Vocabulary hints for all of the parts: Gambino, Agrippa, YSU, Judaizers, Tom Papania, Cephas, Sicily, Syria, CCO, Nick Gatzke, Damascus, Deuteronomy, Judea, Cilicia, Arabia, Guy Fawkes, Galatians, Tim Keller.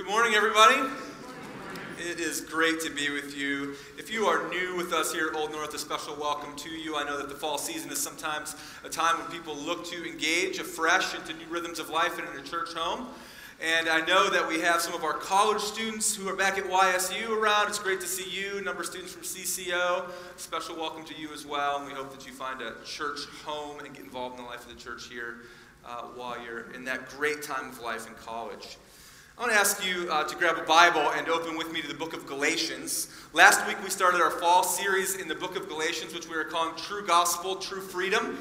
Good morning, everybody. It is great to be with you. If you are new with us here at Old North, a special welcome to you. I know that the fall season is sometimes a time when people look to engage afresh into new rhythms of life and in a church home. And I know that we have some of our college students who are back at YSU around. It's great to see you. A number of students from CCO. Special welcome to you as well. And we hope that you find a church home and get involved in the life of the church here while you're in that great time of life in college. I want to ask you to grab a Bible and open with me to the book of Galatians. Last week we started our fall series in the book of Galatians, which we are calling True Gospel, True Freedom.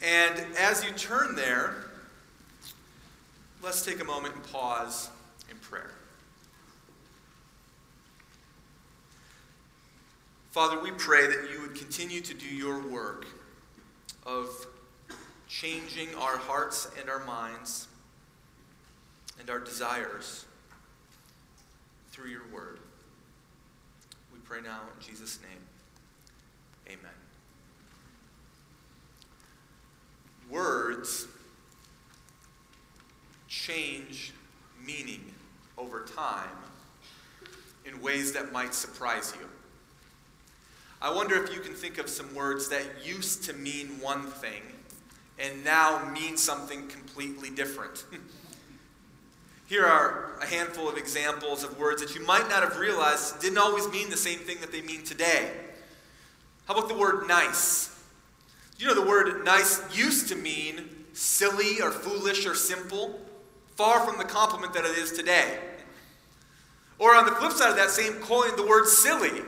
And as you turn there, let's take a moment and pause in prayer. Father, we pray that you would continue to do your work of changing our hearts and our minds and our desires through your word. We pray now in Jesus' name. Amen. Words change meaning over time in ways that might surprise you. I wonder if you can think of some words that used to mean one thing and now mean something completely different. Here are a handful of examples of words that you might not have realized didn't always mean the same thing that they mean today. How about the word nice? You know, the word nice used to mean silly or foolish or simple, far from the compliment that it is today. Or on the flip side of that same coin, the word silly.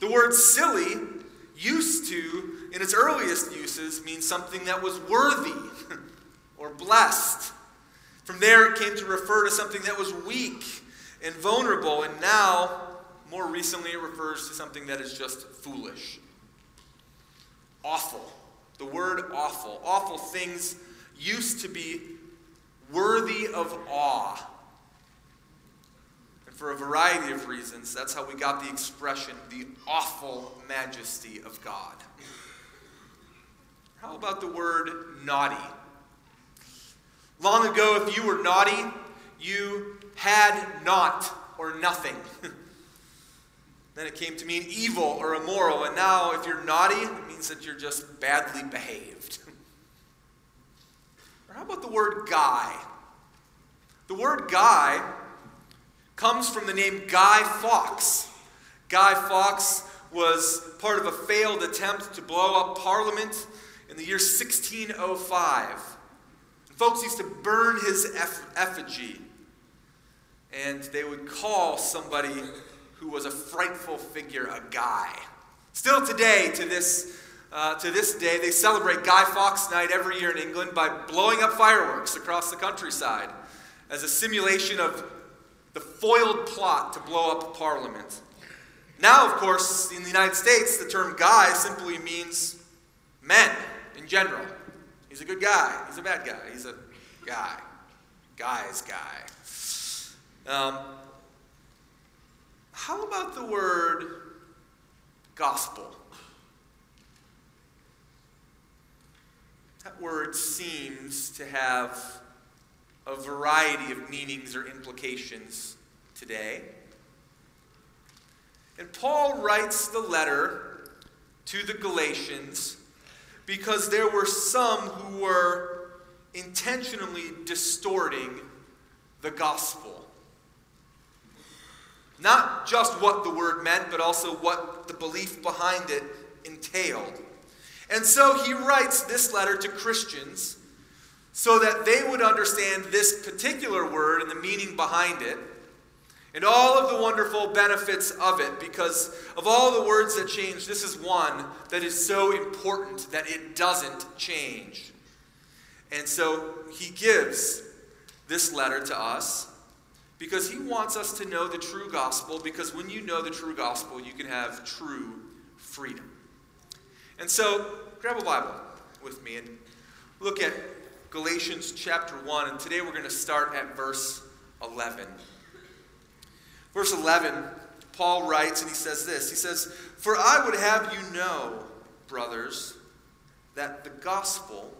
The word silly used to, in its earliest uses, mean something that was worthy or blessed. From there, it came to refer to something that was weak and vulnerable, and now, more recently, it refers to something that is just foolish. Awful. The word awful. Awful things used to be worthy of awe. And for a variety of reasons, that's how we got the expression, the awful majesty of God. How about the word naughty? Long ago, if you were naughty, you had naught or nothing. Then it came to mean evil or immoral. And now, if you're naughty, it means that you're just badly behaved. Or how about the word guy? The word guy comes from the name Guy Fawkes. Guy Fawkes was part of a failed attempt to blow up Parliament in the year 1605. Folks used to burn his effigy, and they would call somebody who was a frightful figure a guy. Still today, to this day, they celebrate Guy Fawkes Night every year in England by blowing up fireworks across the countryside as a simulation of the foiled plot to blow up Parliament. Now, of course, in the United States, the term guy simply means men in general. He's a good guy. He's a bad guy. He's a guy. Guy's guy. How about the word gospel? That word seems to have a variety of meanings or implications today. And Paul writes the letter to the Galatians because there were some who were intentionally distorting the gospel. Not just what the word meant, but also what the belief behind it entailed. And so he writes this letter to Christians so that they would understand this particular word and the meaning behind it, and all of the wonderful benefits of it, because of all the words that change, this is one that is so important that it doesn't change. And so he gives this letter to us because he wants us to know the true gospel, because when you know the true gospel, you can have true freedom. And so grab a Bible with me and look at Galatians chapter 1, and today we're going to start at verse 11. Verse 11, Paul writes, and he says this. He says, "For I would have you know, brothers, that the gospel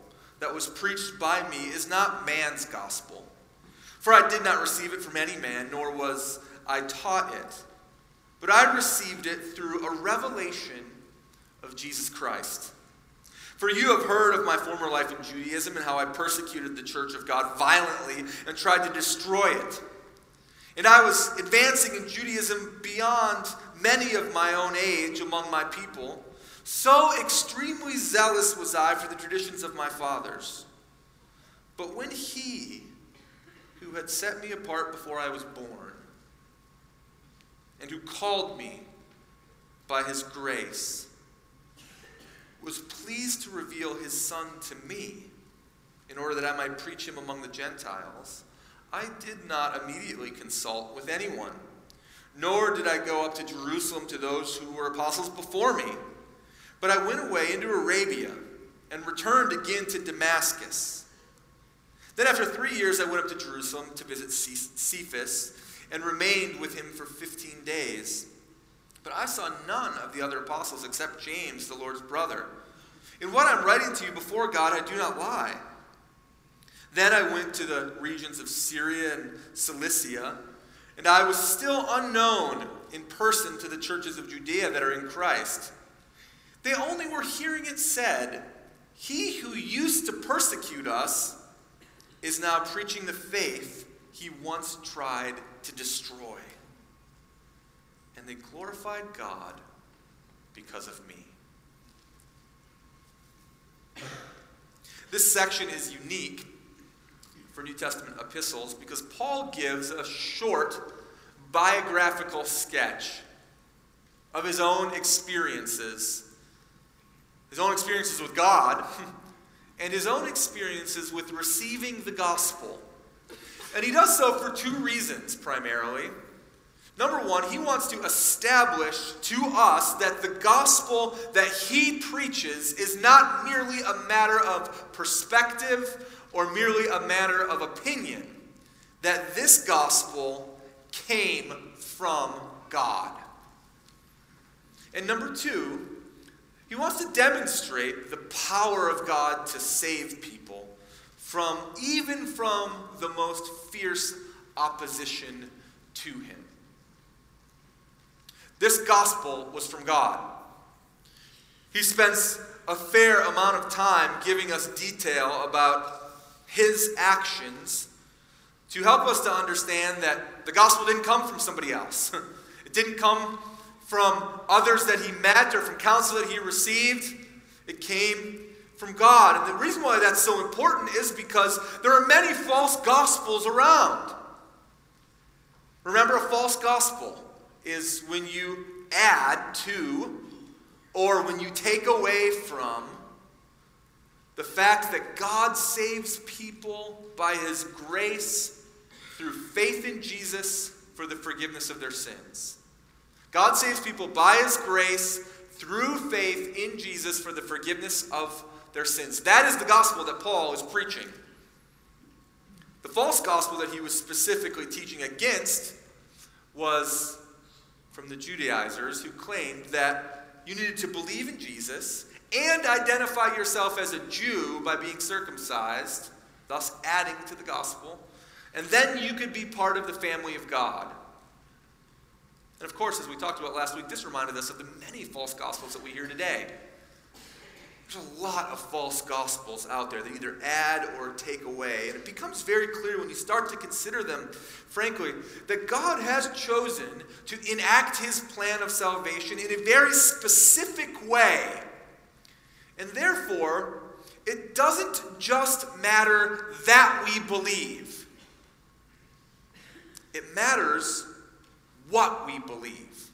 that was preached by me is not man's gospel. For I did not receive it from any man, nor was I taught it, but I received it through a revelation of Jesus Christ. For you have heard of my former life in Judaism and how I persecuted the church of God violently and tried to destroy it. And I was advancing in Judaism beyond many of my own age among my people. So extremely zealous was I for the traditions of my fathers. But when he who had set me apart before I was born and who called me by his grace was pleased to reveal his son to me in order that I might preach him among the Gentiles, I did not immediately consult with anyone, nor did I go up to Jerusalem to those who were apostles before me. But I went away into Arabia and returned again to Damascus. Then after 3 years, I went up to Jerusalem to visit Cephas and remained with him for 15 days. But I saw none of the other apostles except James, the Lord's brother. In what I'm writing to you before God, I do not lie. Then I went to the regions of Syria and Cilicia, and I was still unknown in person to the churches of Judea that are in Christ. They only were hearing it said, "He who used to persecute us is now preaching the faith he once tried to destroy." And they glorified God because of me. This section is unique for New Testament epistles because Paul gives a short biographical sketch of his own experiences with God, and his own experiences with receiving the gospel. And he does so for two reasons primarily. Number one, he wants to establish to us that the gospel that he preaches is not merely a matter of perspective or merely a matter of opinion, that this gospel came from God. And number two, he wants to demonstrate the power of God to save people from the most fierce opposition to him. This gospel was from God. He spends a fair amount of time giving us detail about his actions to help us to understand that the gospel didn't come from somebody else. It didn't come from others that he met or from counsel that he received. It came from God. And the reason why that's so important is because there are many false gospels around. Remember, a false gospel is when you add to or when you take away from the fact that God saves people by his grace through faith in Jesus for the forgiveness of their sins. God saves people by his grace through faith in Jesus for the forgiveness of their sins. That is the gospel that Paul is preaching. The false gospel that he was specifically teaching against was from the Judaizers, who claimed that you needed to believe in Jesus and identify yourself as a Jew by being circumcised, thus adding to the gospel, and then you could be part of the family of God. And of course, as we talked about last week, this reminded us of the many false gospels that we hear today. There's a lot of false gospels out there that either add or take away, and it becomes very clear when you start to consider them, frankly, that God has chosen to enact his plan of salvation in a very specific way. And therefore, it doesn't just matter that we believe. It matters what we believe.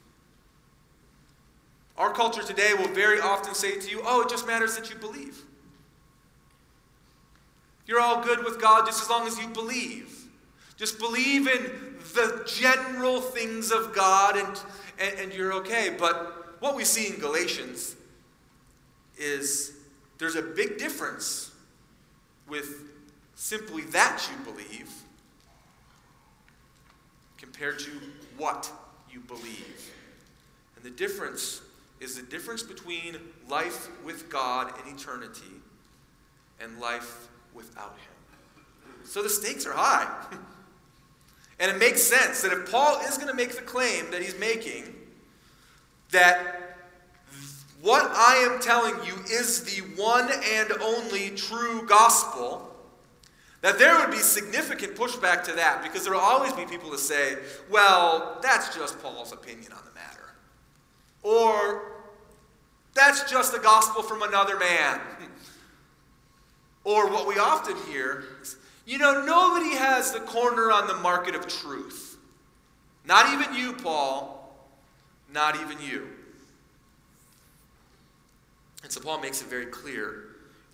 Our culture today will very often say to you, "Oh, it just matters that you believe. You're all good with God just as long as you believe. Just believe in the general things of God and you're okay." But what we see in Galatians is there's a big difference with simply that you believe compared to what you believe. And the difference is the difference between life with God in eternity and life without him. So the stakes are high. And it makes sense that if Paul is going to make the claim that he's making, that what I am telling you is the one and only true gospel, that there would be significant pushback to that, because there will always be people to say, well, that's just Paul's opinion on the matter. Or, that's just a gospel from another man. Or what we often hear is, you know, nobody has the corner on the market of truth. Not even you, Paul. Not even you. And so Paul makes it very clear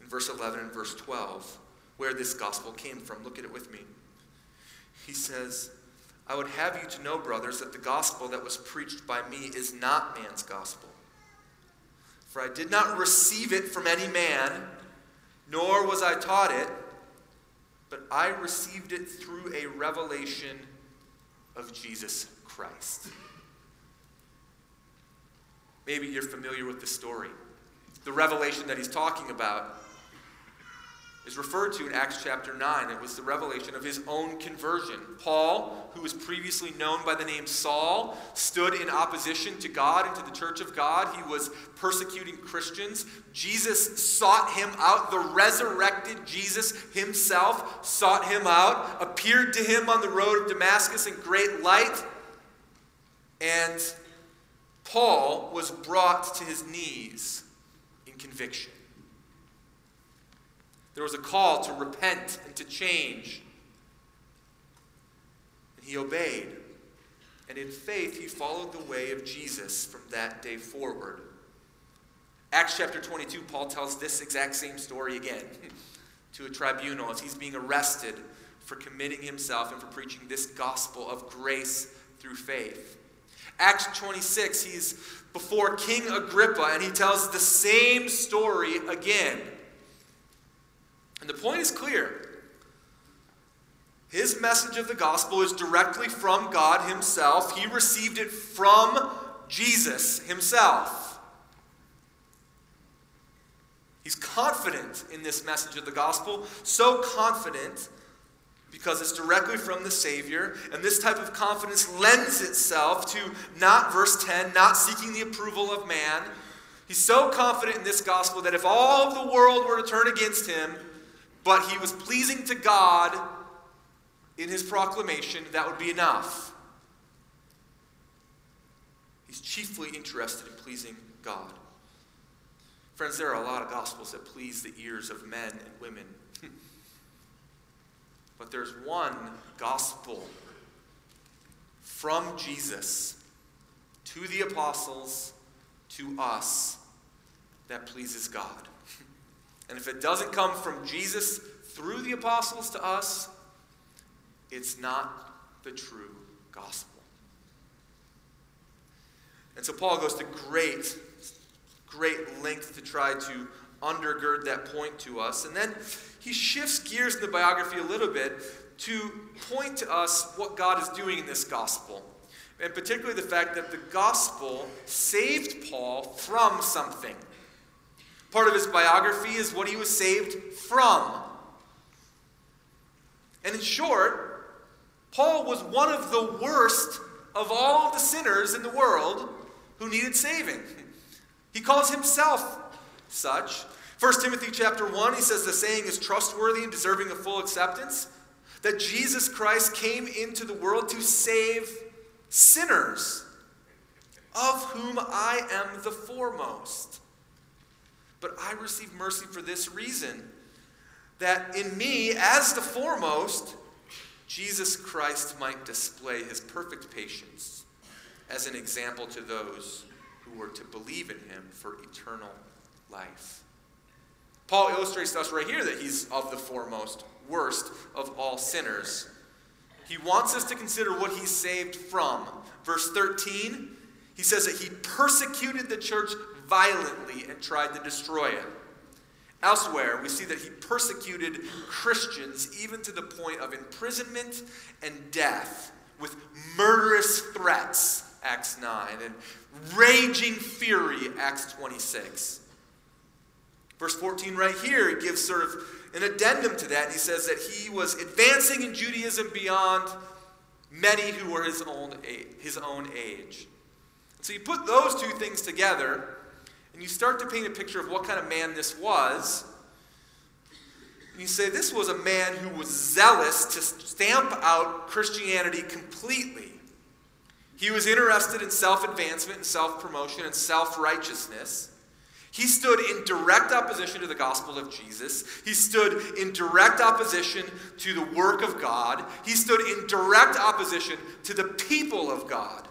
in verse 11 and verse 12 where this gospel came from. Look at it with me. He says, I would have you to know, brothers, that the gospel that was preached by me is not man's gospel. For I did not receive it from any man, nor was I taught it, but I received it through a revelation of Jesus Christ. Maybe you're familiar with the story. The revelation that he's talking about is referred to in Acts chapter 9. It was the revelation of his own conversion. Paul, who was previously known by the name Saul, stood in opposition to God and to the church of God. He was persecuting Christians. Jesus sought him out. The resurrected Jesus himself sought him out, appeared to him on the road of Damascus in great light, and Paul was brought to his knees in conviction. There was a call to repent and to change. And he obeyed. And in faith, he followed the way of Jesus from that day forward. Acts chapter 22, Paul tells this exact same story again to a tribunal as he's being arrested for committing himself and for preaching this gospel of grace through faith. Acts 26, he's before King Agrippa, and he tells the same story again. And the point is clear. His message of the gospel is directly from God himself. He received it from Jesus himself. He's confident in this message of the gospel, so confident because it's directly from the Savior, and this type of confidence lends itself to not, verse 10, not seeking the approval of man. He's so confident in this gospel that if all of the world were to turn against him, but he was pleasing to God in his proclamation, that would be enough. He's chiefly interested in pleasing God. Friends, there are a lot of gospels that please the ears of men and women. But there's one gospel from Jesus to the apostles, to us, that pleases God. And if it doesn't come from Jesus through the apostles to us, it's not the true gospel. And so Paul goes to great length to try to undergird that point to us. And then he shifts gears in the biography a little bit to point to us what God is doing in this gospel. And particularly the fact that the gospel saved Paul from something. Part of his biography is what he was saved from. And in short, Paul was one of the worst of all of the sinners in the world who needed saving. He calls himself such. 1 Timothy chapter 1, he says the saying is trustworthy and deserving of full acceptance, that Jesus Christ came into the world to save sinners, of whom I am the foremost. But I receive mercy for this reason, that in me, as the foremost, Jesus Christ might display his perfect patience as an example to those who were to believe in him for eternal life. Paul illustrates to us right here that he's of the foremost, worst of all sinners. He wants us to consider what he's saved from. Verse 13, he says that he persecuted the church violently and tried to destroy it. Elsewhere, we see that he persecuted Christians even to the point of imprisonment and death with murderous threats, Acts 9, and raging fury, Acts 26. Verse 14 right here, he gives sort of an addendum to that. He says that he was advancing in Judaism beyond many who were his own age. So you put those two things together, and you start to paint a picture of what kind of man this was. And you say, this was a man who was zealous to stamp out Christianity completely. He was interested in self-advancement and self-promotion and self-righteousness. He stood in direct opposition to the gospel of Jesus. He stood in direct opposition to the work of God. He stood in direct opposition to the people of God.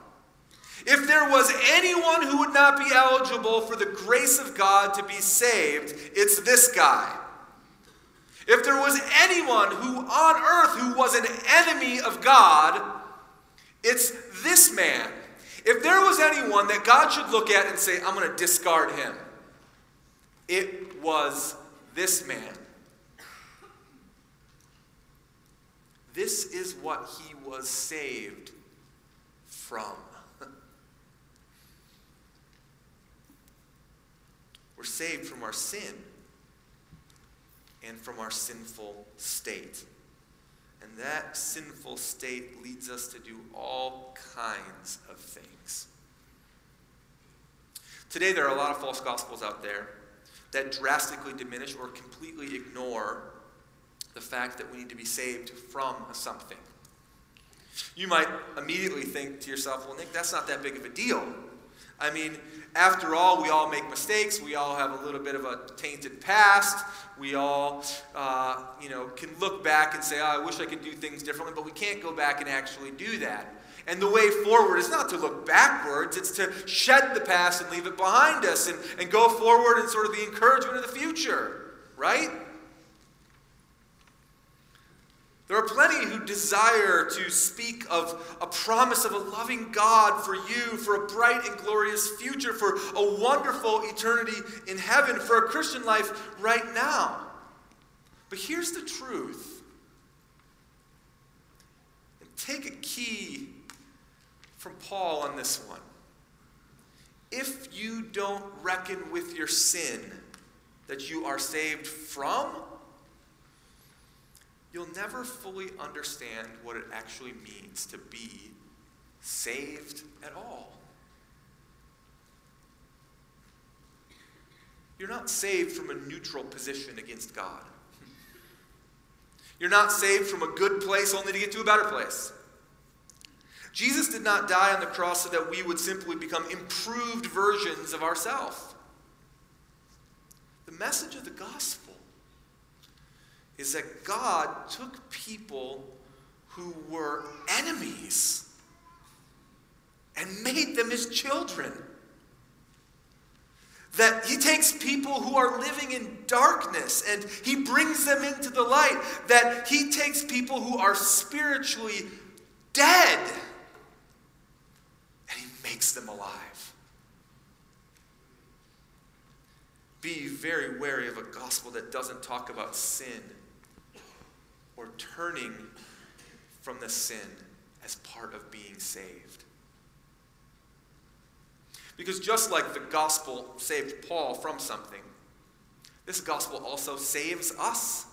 If there was anyone who would not be eligible for the grace of God to be saved, it's this guy. If there was anyone who on earth who was an enemy of God, it's this man. If there was anyone that God should look at and say, I'm going to discard him, it was this man. This is what he was saved from. We're saved from our sin and from our sinful state. And that sinful state leads us to do all kinds of things. Today there are a lot of false gospels out there that drastically diminish or completely ignore the fact that we need to be saved from something. You might immediately think to yourself, well, Nick, that's not that big of a deal. I mean, after all, we all make mistakes. We all have a little bit of a tainted past. We all, can look back and say, oh, I wish I could do things differently, but we can't go back and actually do that. And the way forward is not to look backwards. It's to shed the past and leave it behind us and go forward in sort of the encouragement of the future, right? There are plenty who desire to speak of a promise of a loving God for you, for a bright and glorious future, for a wonderful eternity in heaven, for a Christian life right now. But here's the truth. And take a key from Paul on this one. If you don't reckon with your sin that you are saved from, you'll never fully understand what it actually means to be saved at all. You're not saved from a neutral position against God. You're not saved from a good place only to get to a better place. Jesus did not die on the cross so that we would simply become improved versions of ourselves. The message of the gospel is that God took people who were enemies and made them his children. That he takes people who are living in darkness and he brings them into the light. That he takes people who are spiritually dead and he makes them alive. Be very wary of a gospel that doesn't talk about sin or turning from the sin as part of being saved. Because just like the gospel saved Paul from something, this gospel also saves us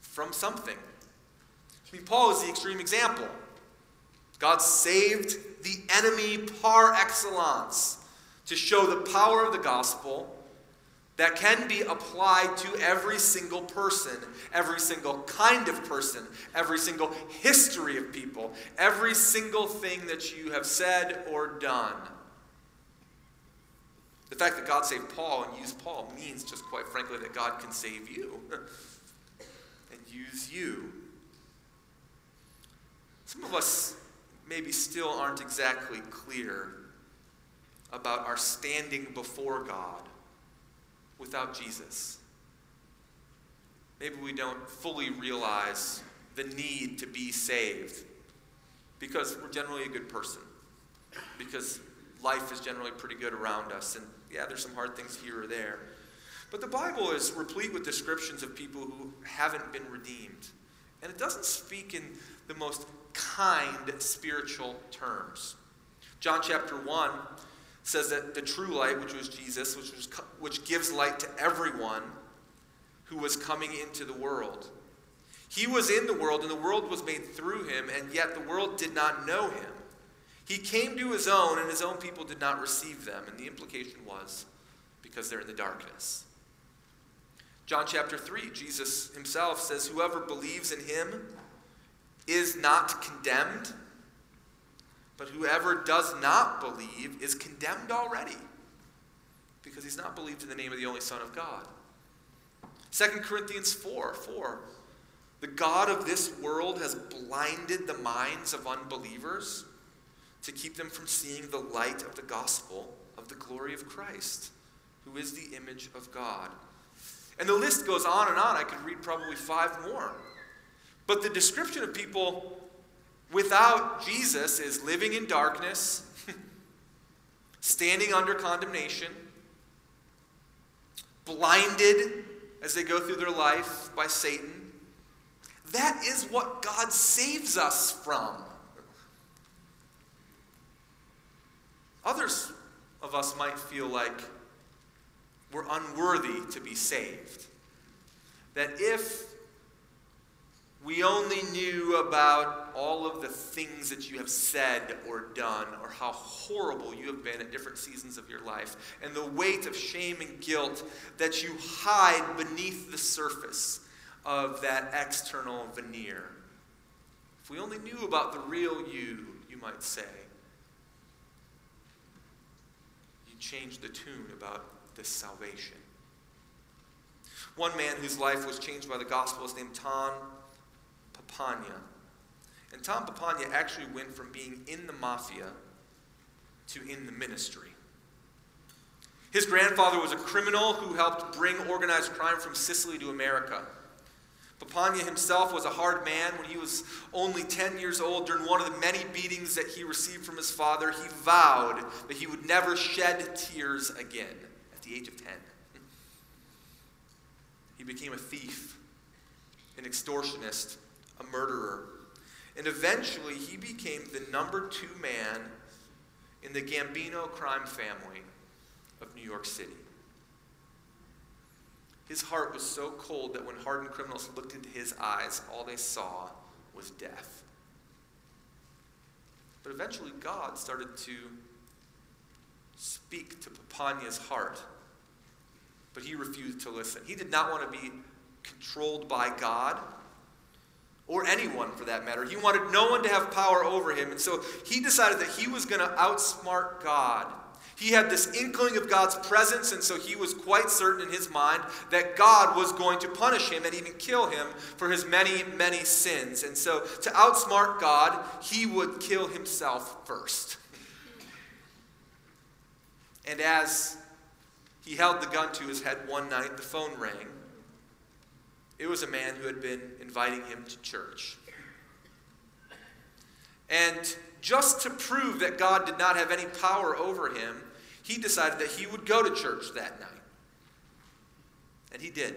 from something. I mean, Paul is the extreme example. God saved the enemy par excellence to show the power of the gospel that can be applied to every single person, every single kind of person, every single history of people, every single thing that you have said or done. The fact that God saved Paul and used Paul means, just quite frankly, that God can save you and use you. Some of us maybe still aren't exactly clear about our standing before God without Jesus. Maybe we don't fully realize the need to be saved because we're generally a good person, because life is generally pretty good around us, and there's some hard things here or there. But the Bible is replete with descriptions of people who haven't been redeemed, and it doesn't speak in the most kind spiritual terms. John chapter 1 says that the true light, which was Jesus, which gives light to everyone who was coming into the world. He was in the world, and the world was made through him, and yet the world did not know him. He came to his own, and his own people did not receive them. And the implication was because they're in the darkness. John chapter 3, Jesus himself says, whoever believes in him is not condemned, but whoever does not believe is condemned already, because he's not believed in the name of the only Son of God. 2 Corinthians 4, the God of this world has blinded the minds of unbelievers to keep them from seeing the light of the gospel of the glory of Christ, who is the image of God. And the list goes on and on. I could read probably 5 more. But the description of people without Jesus is living in darkness, standing under condemnation, blinded as they go through their life by Satan. That is what God saves us from. Others of us might feel like we're unworthy to be saved. That if we only knew about all of the things that you have said or done, or how horrible you have been at different seasons of your life, and the weight of shame and guilt that you hide beneath the surface of that external veneer. If we only knew about the real you, you might say. You changed the tune about this salvation. One man whose life was changed by the gospel is named Tom Papania. And Tom Papania actually went from being in the mafia to in the ministry. His grandfather was a criminal who helped bring organized crime from Sicily to America. Papania himself was a hard man. When he was only 10 years old, during one of the many beatings that he received from his father, he vowed that he would never shed tears again. The age of 10. He became a thief, an extortionist, a murderer, and eventually he became the number 2 man in the Gambino crime family of New York City. His heart was so cold that when hardened criminals looked into his eyes, all they saw was death. But eventually God started to speak to Papania's heart. But he refused to listen. He did not want to be controlled by God, or anyone for that matter. He wanted no one to have power over him. And so he decided that he was going to outsmart God. He had this inkling of God's presence, and so he was quite certain in his mind that God was going to punish him and even kill him for his many, many sins. And so to outsmart God, he would kill himself first. And as he held the gun to his head one night, the phone rang. It was a man who had been inviting him to church. And just to prove that God did not have any power over him, he decided that he would go to church that night. And he did.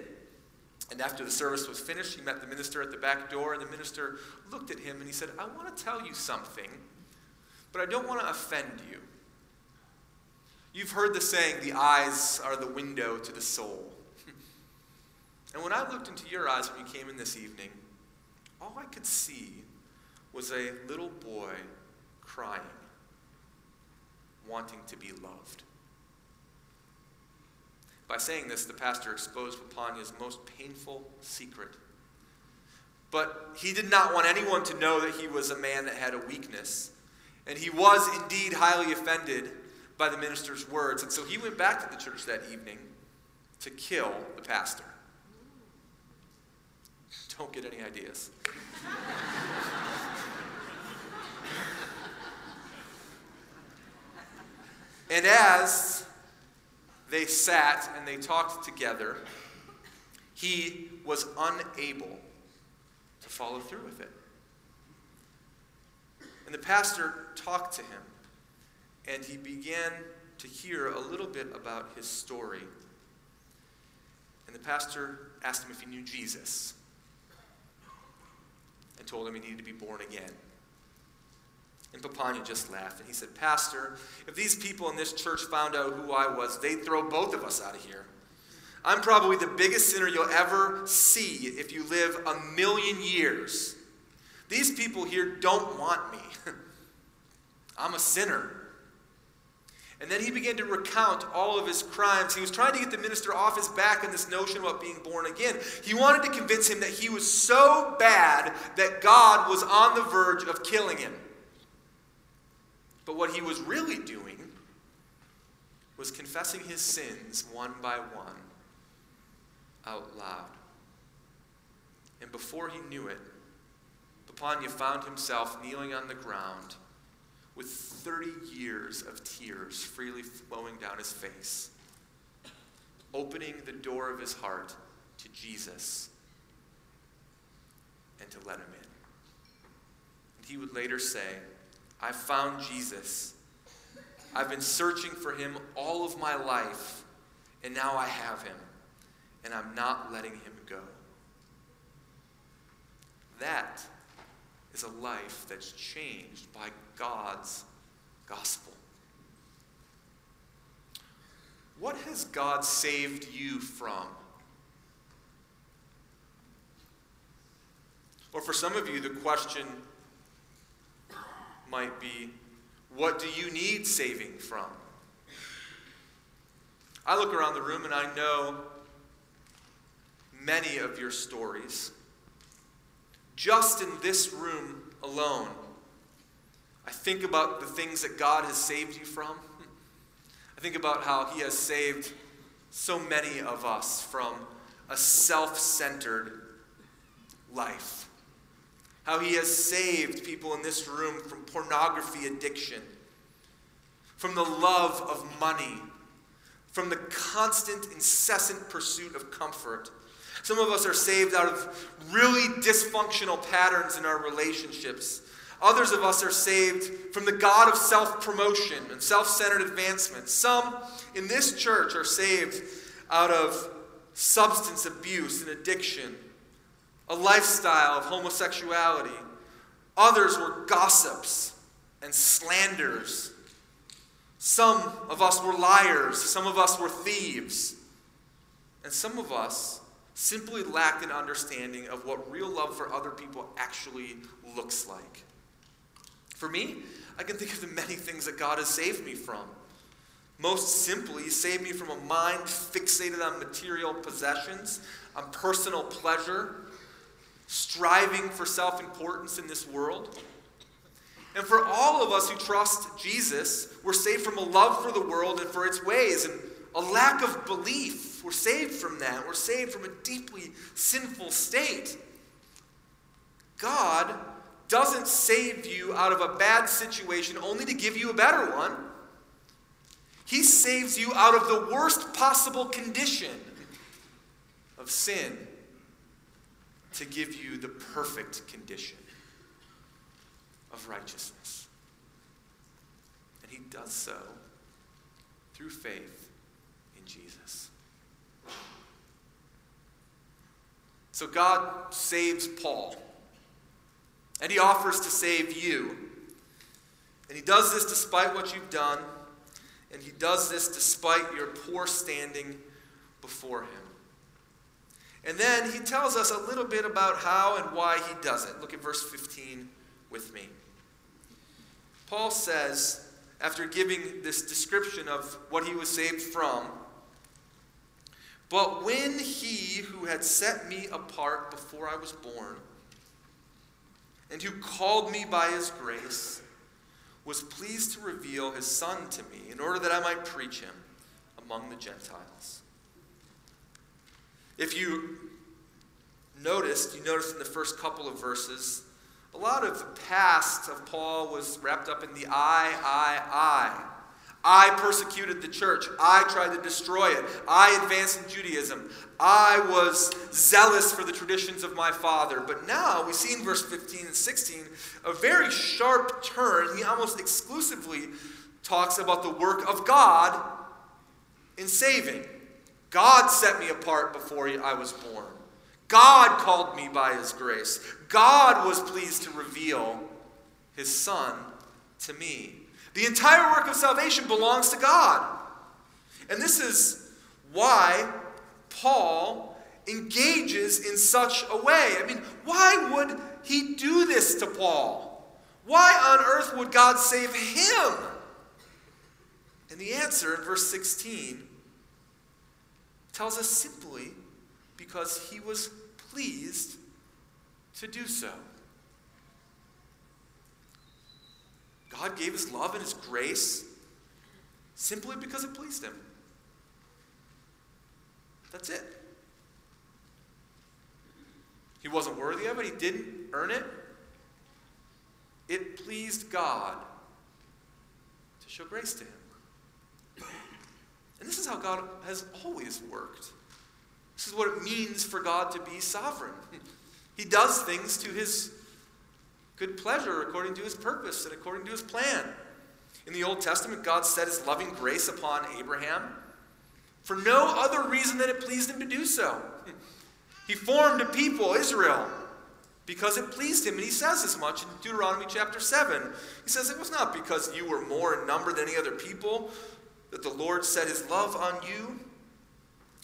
And after the service was finished, he met the minister at the back door, and the minister looked at him and he said, I want to tell you something, but I don't want to offend you. You've heard the saying, the eyes are the window to the soul. And when I looked into your eyes when you came in this evening, all I could see was a little boy crying, wanting to be loved. By saying this, the pastor exposed Papania's most painful secret. But he did not want anyone to know that he was a man that had a weakness. And he was indeed highly offended by the minister's words. And so he went back to the church that evening to kill the pastor. Don't get any ideas. And as they sat and they talked together, he was unable to follow through with it. And the pastor talked to him. And he began to hear a little bit about his story. And the pastor asked him if he knew Jesus and told him he needed to be born again. And Papania just laughed. And he said, Pastor, if these people in this church found out who I was, they'd throw both of us out of here. I'm probably the biggest sinner you'll ever see if you live 1,000,000 years. These people here don't want me. I'm a sinner. And then he began to recount all of his crimes. He was trying to get the minister off his back in this notion about being born again. He wanted to convince him that he was so bad that God was on the verge of killing him. But what he was really doing was confessing his sins one by one out loud. And before he knew it, Papania found himself kneeling on the ground with 30 years of tears freely flowing down his face, opening the door of his heart to Jesus and to let him in. And he would later say, I found Jesus. I've been searching for him all of my life, and now I have him, and I'm not letting him go. That is a life that's changed by God's gospel. What has God saved you from? Or for some of you, the question might be, what do you need saving from? I look around the room and I know many of your stories. Just in this room alone, I think about the things that God has saved you from. I think about how he has saved so many of us from a self-centered life. How he has saved people in this room from pornography addiction, from the love of money, from the constant, incessant pursuit of comfort. Some of us are saved out of really dysfunctional patterns in our relationships. Others of us are saved from the god of self-promotion and self-centered advancement. Some in this church are saved out of substance abuse and addiction, a lifestyle of homosexuality. Others were gossips and slanders. Some of us were liars. Some of us were thieves. And some of us simply lacked an understanding of what real love for other people actually looks like. For me, I can think of the many things that God has saved me from. Most simply, he saved me from a mind fixated on material possessions, on personal pleasure, striving for self-importance in this world. And for all of us who trust Jesus, we're saved from a love for the world and for its ways, and a lack of belief. We're saved from that. We're saved from a deeply sinful state. God doesn't save you out of a bad situation only to give you a better one. He saves you out of the worst possible condition of sin to give you the perfect condition of righteousness. And he does so through faith in Jesus. So God saves Paul, and he offers to save you. And he does this despite what you've done, and he does this despite your poor standing before him. And then he tells us a little bit about how and why he does it. Look at verse 15 with me. Paul says, after giving this description of what he was saved from, but when he who had set me apart before I was born, and who called me by his grace, was pleased to reveal his son to me, in order that I might preach him among the Gentiles. If you noticed in the first couple of verses, a lot of the past of Paul was wrapped up in the I. I persecuted the church. I tried to destroy it. I advanced in Judaism. I was zealous for the traditions of my father. But now we see in verse 15 and 16 a very sharp turn. He almost exclusively talks about the work of God in saving. God set me apart before I was born. God called me by his grace. God was pleased to reveal his son to me. The entire work of salvation belongs to God. And this is why Paul engages in such a way. I mean, why would he do this to Paul? Why on earth would God save him? And the answer in verse 16 tells us simply because he was pleased to do so. God gave his love and his grace simply because it pleased him. That's it. He wasn't worthy of it. He didn't earn it. It pleased God to show grace to him. And this is how God has always worked. This is what it means for God to be sovereign. He does things to his good pleasure, according to his purpose and according to his plan. In the Old Testament, God set his loving grace upon Abraham for no other reason than it pleased him to do so. He formed a people, Israel, because it pleased him. And he says as much in Deuteronomy chapter 7. He says, it was not because you were more in number than any other people that the Lord set his love on you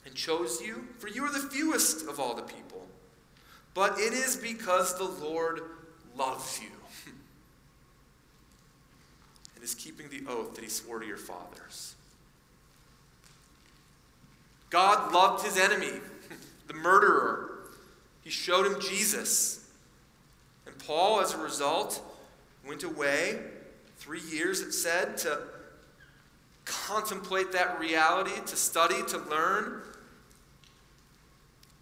and chose you, for you are the fewest of all the people. But it is because the Lord loves you and is keeping the oath that he swore to your fathers. God loved his enemy, the murderer. He showed him Jesus. And Paul, as a result, went away 3 years, it said, to contemplate that reality, to study, to learn.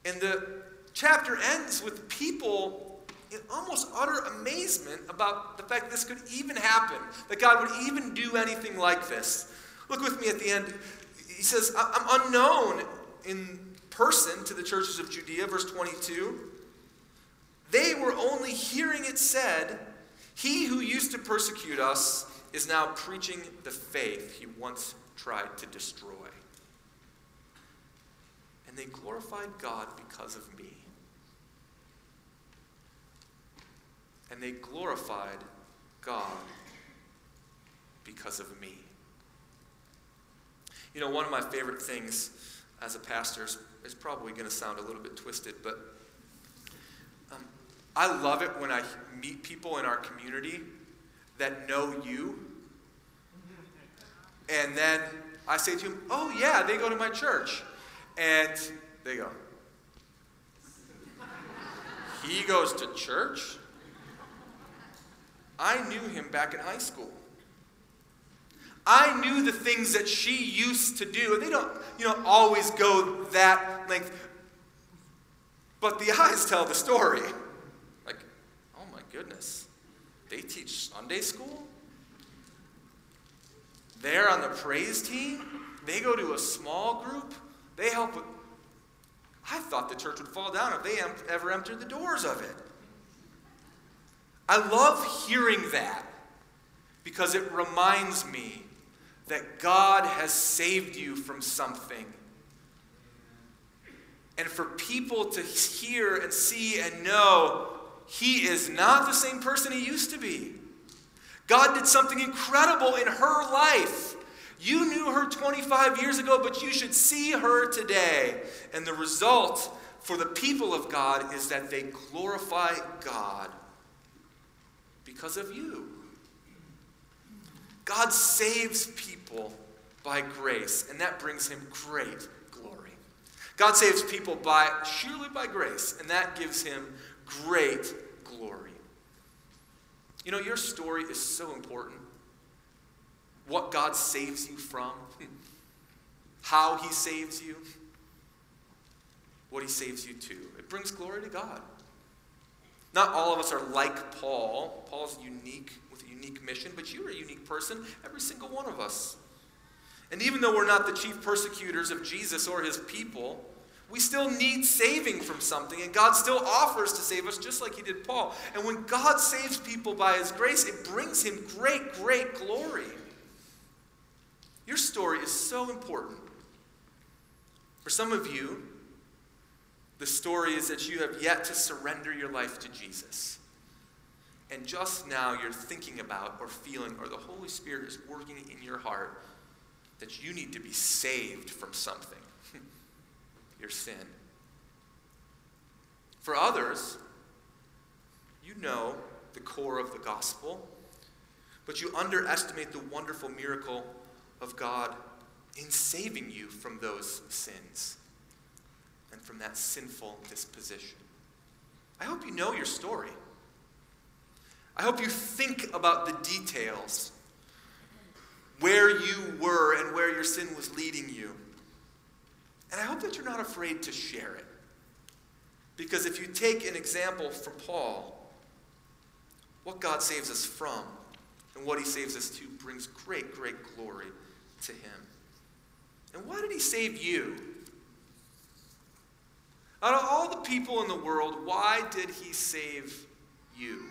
And the chapter ends with people in almost utter amazement about the fact that this could even happen, that God would even do anything like this. Look with me at the end. He says, I'm unknown in person to the churches of Judea, verse 22. They were only hearing it said, he who used to persecute us is now preaching the faith he once tried to destroy. And they glorified God because of me. And they glorified God because of me. You know, one of my favorite things as a pastor is probably going to sound a little bit twisted, but I love it when I meet people in our community that know you. And then I say to them, oh yeah, they go to my church. And they go, he goes to church? I knew him back in high school. I knew the things that she used to do. And they don't, always go that length. But the eyes tell the story. Like, oh my goodness. They teach Sunday school? They're on the praise team? They go to a small group? They help with... I thought the church would fall down if they ever entered the doors of it. I love hearing that because it reminds me that God has saved you from something. And for people to hear and see and know, he is not the same person he used to be. God did something incredible in her life. You knew her 25 years ago, but you should see her today. And the result for the people of God is that they glorify God because of you. God saves people by grace, and that brings him great glory. God saves people surely by grace, and that gives him great glory. You know, your story is so important. What God saves you from, how he saves you, what he saves you to. It brings glory to God. Not all of us are like Paul. Paul's unique, with a unique mission, but you are a unique person, every single one of us. And even though we're not the chief persecutors of Jesus or his people, we still need saving from something, and God still offers to save us just like he did Paul. And when God saves people by his grace, it brings him great, great glory. Your story is so important. For some of you, the story is that you have yet to surrender your life to Jesus. And just now you're thinking about or feeling or the Holy Spirit is working in your heart that you need to be saved from something. your sin. For others, you know the core of the gospel, but you underestimate the wonderful miracle of God in saving you from those sins and from that sinful disposition. I hope you know your story. I hope you think about the details, where you were and where your sin was leading you. And I hope that you're not afraid to share it. Because if you take an example from Paul, what God saves us from and what he saves us to brings great, great glory to him. And why did he save you? Out of all the people in the world, why did he save you?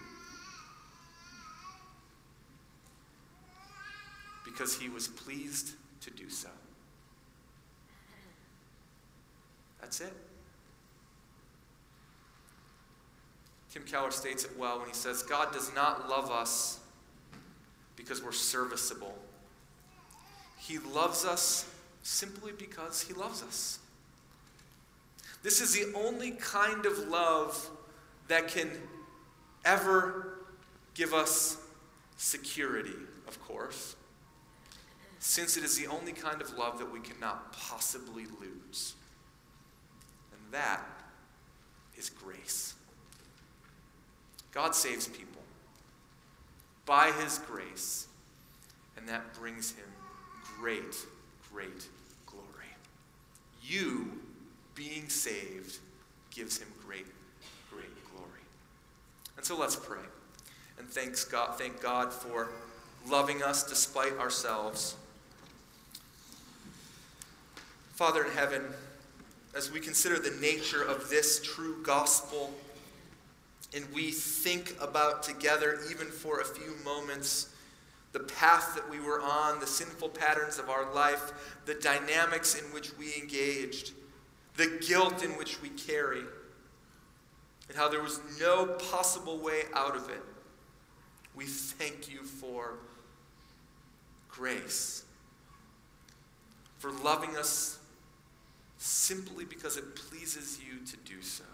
Because he was pleased to do so. That's it. Tim Keller states it well when he says, God does not love us because we're serviceable. He loves us simply because he loves us. This is the only kind of love that can ever give us security, of course, since it is the only kind of love that we cannot possibly lose. And that is grace. God saves people by his grace, and that brings him great, great glory. You being saved gives him great, great glory. And so let's pray. And thank God for loving us despite ourselves. Father in heaven, as we consider the nature of this true gospel, and we think about together, even for a few moments, the path that we were on, the sinful patterns of our life, the dynamics in which we engaged, the guilt in which we carry, and how there was no possible way out of it. We thank you for grace, for loving us simply because it pleases you to do so.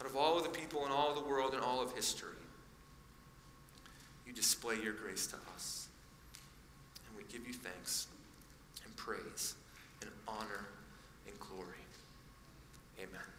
Out of all of the people in all of the world and all of history, you display your grace to us. And we give you thanks and praise and honor and glory. Amen.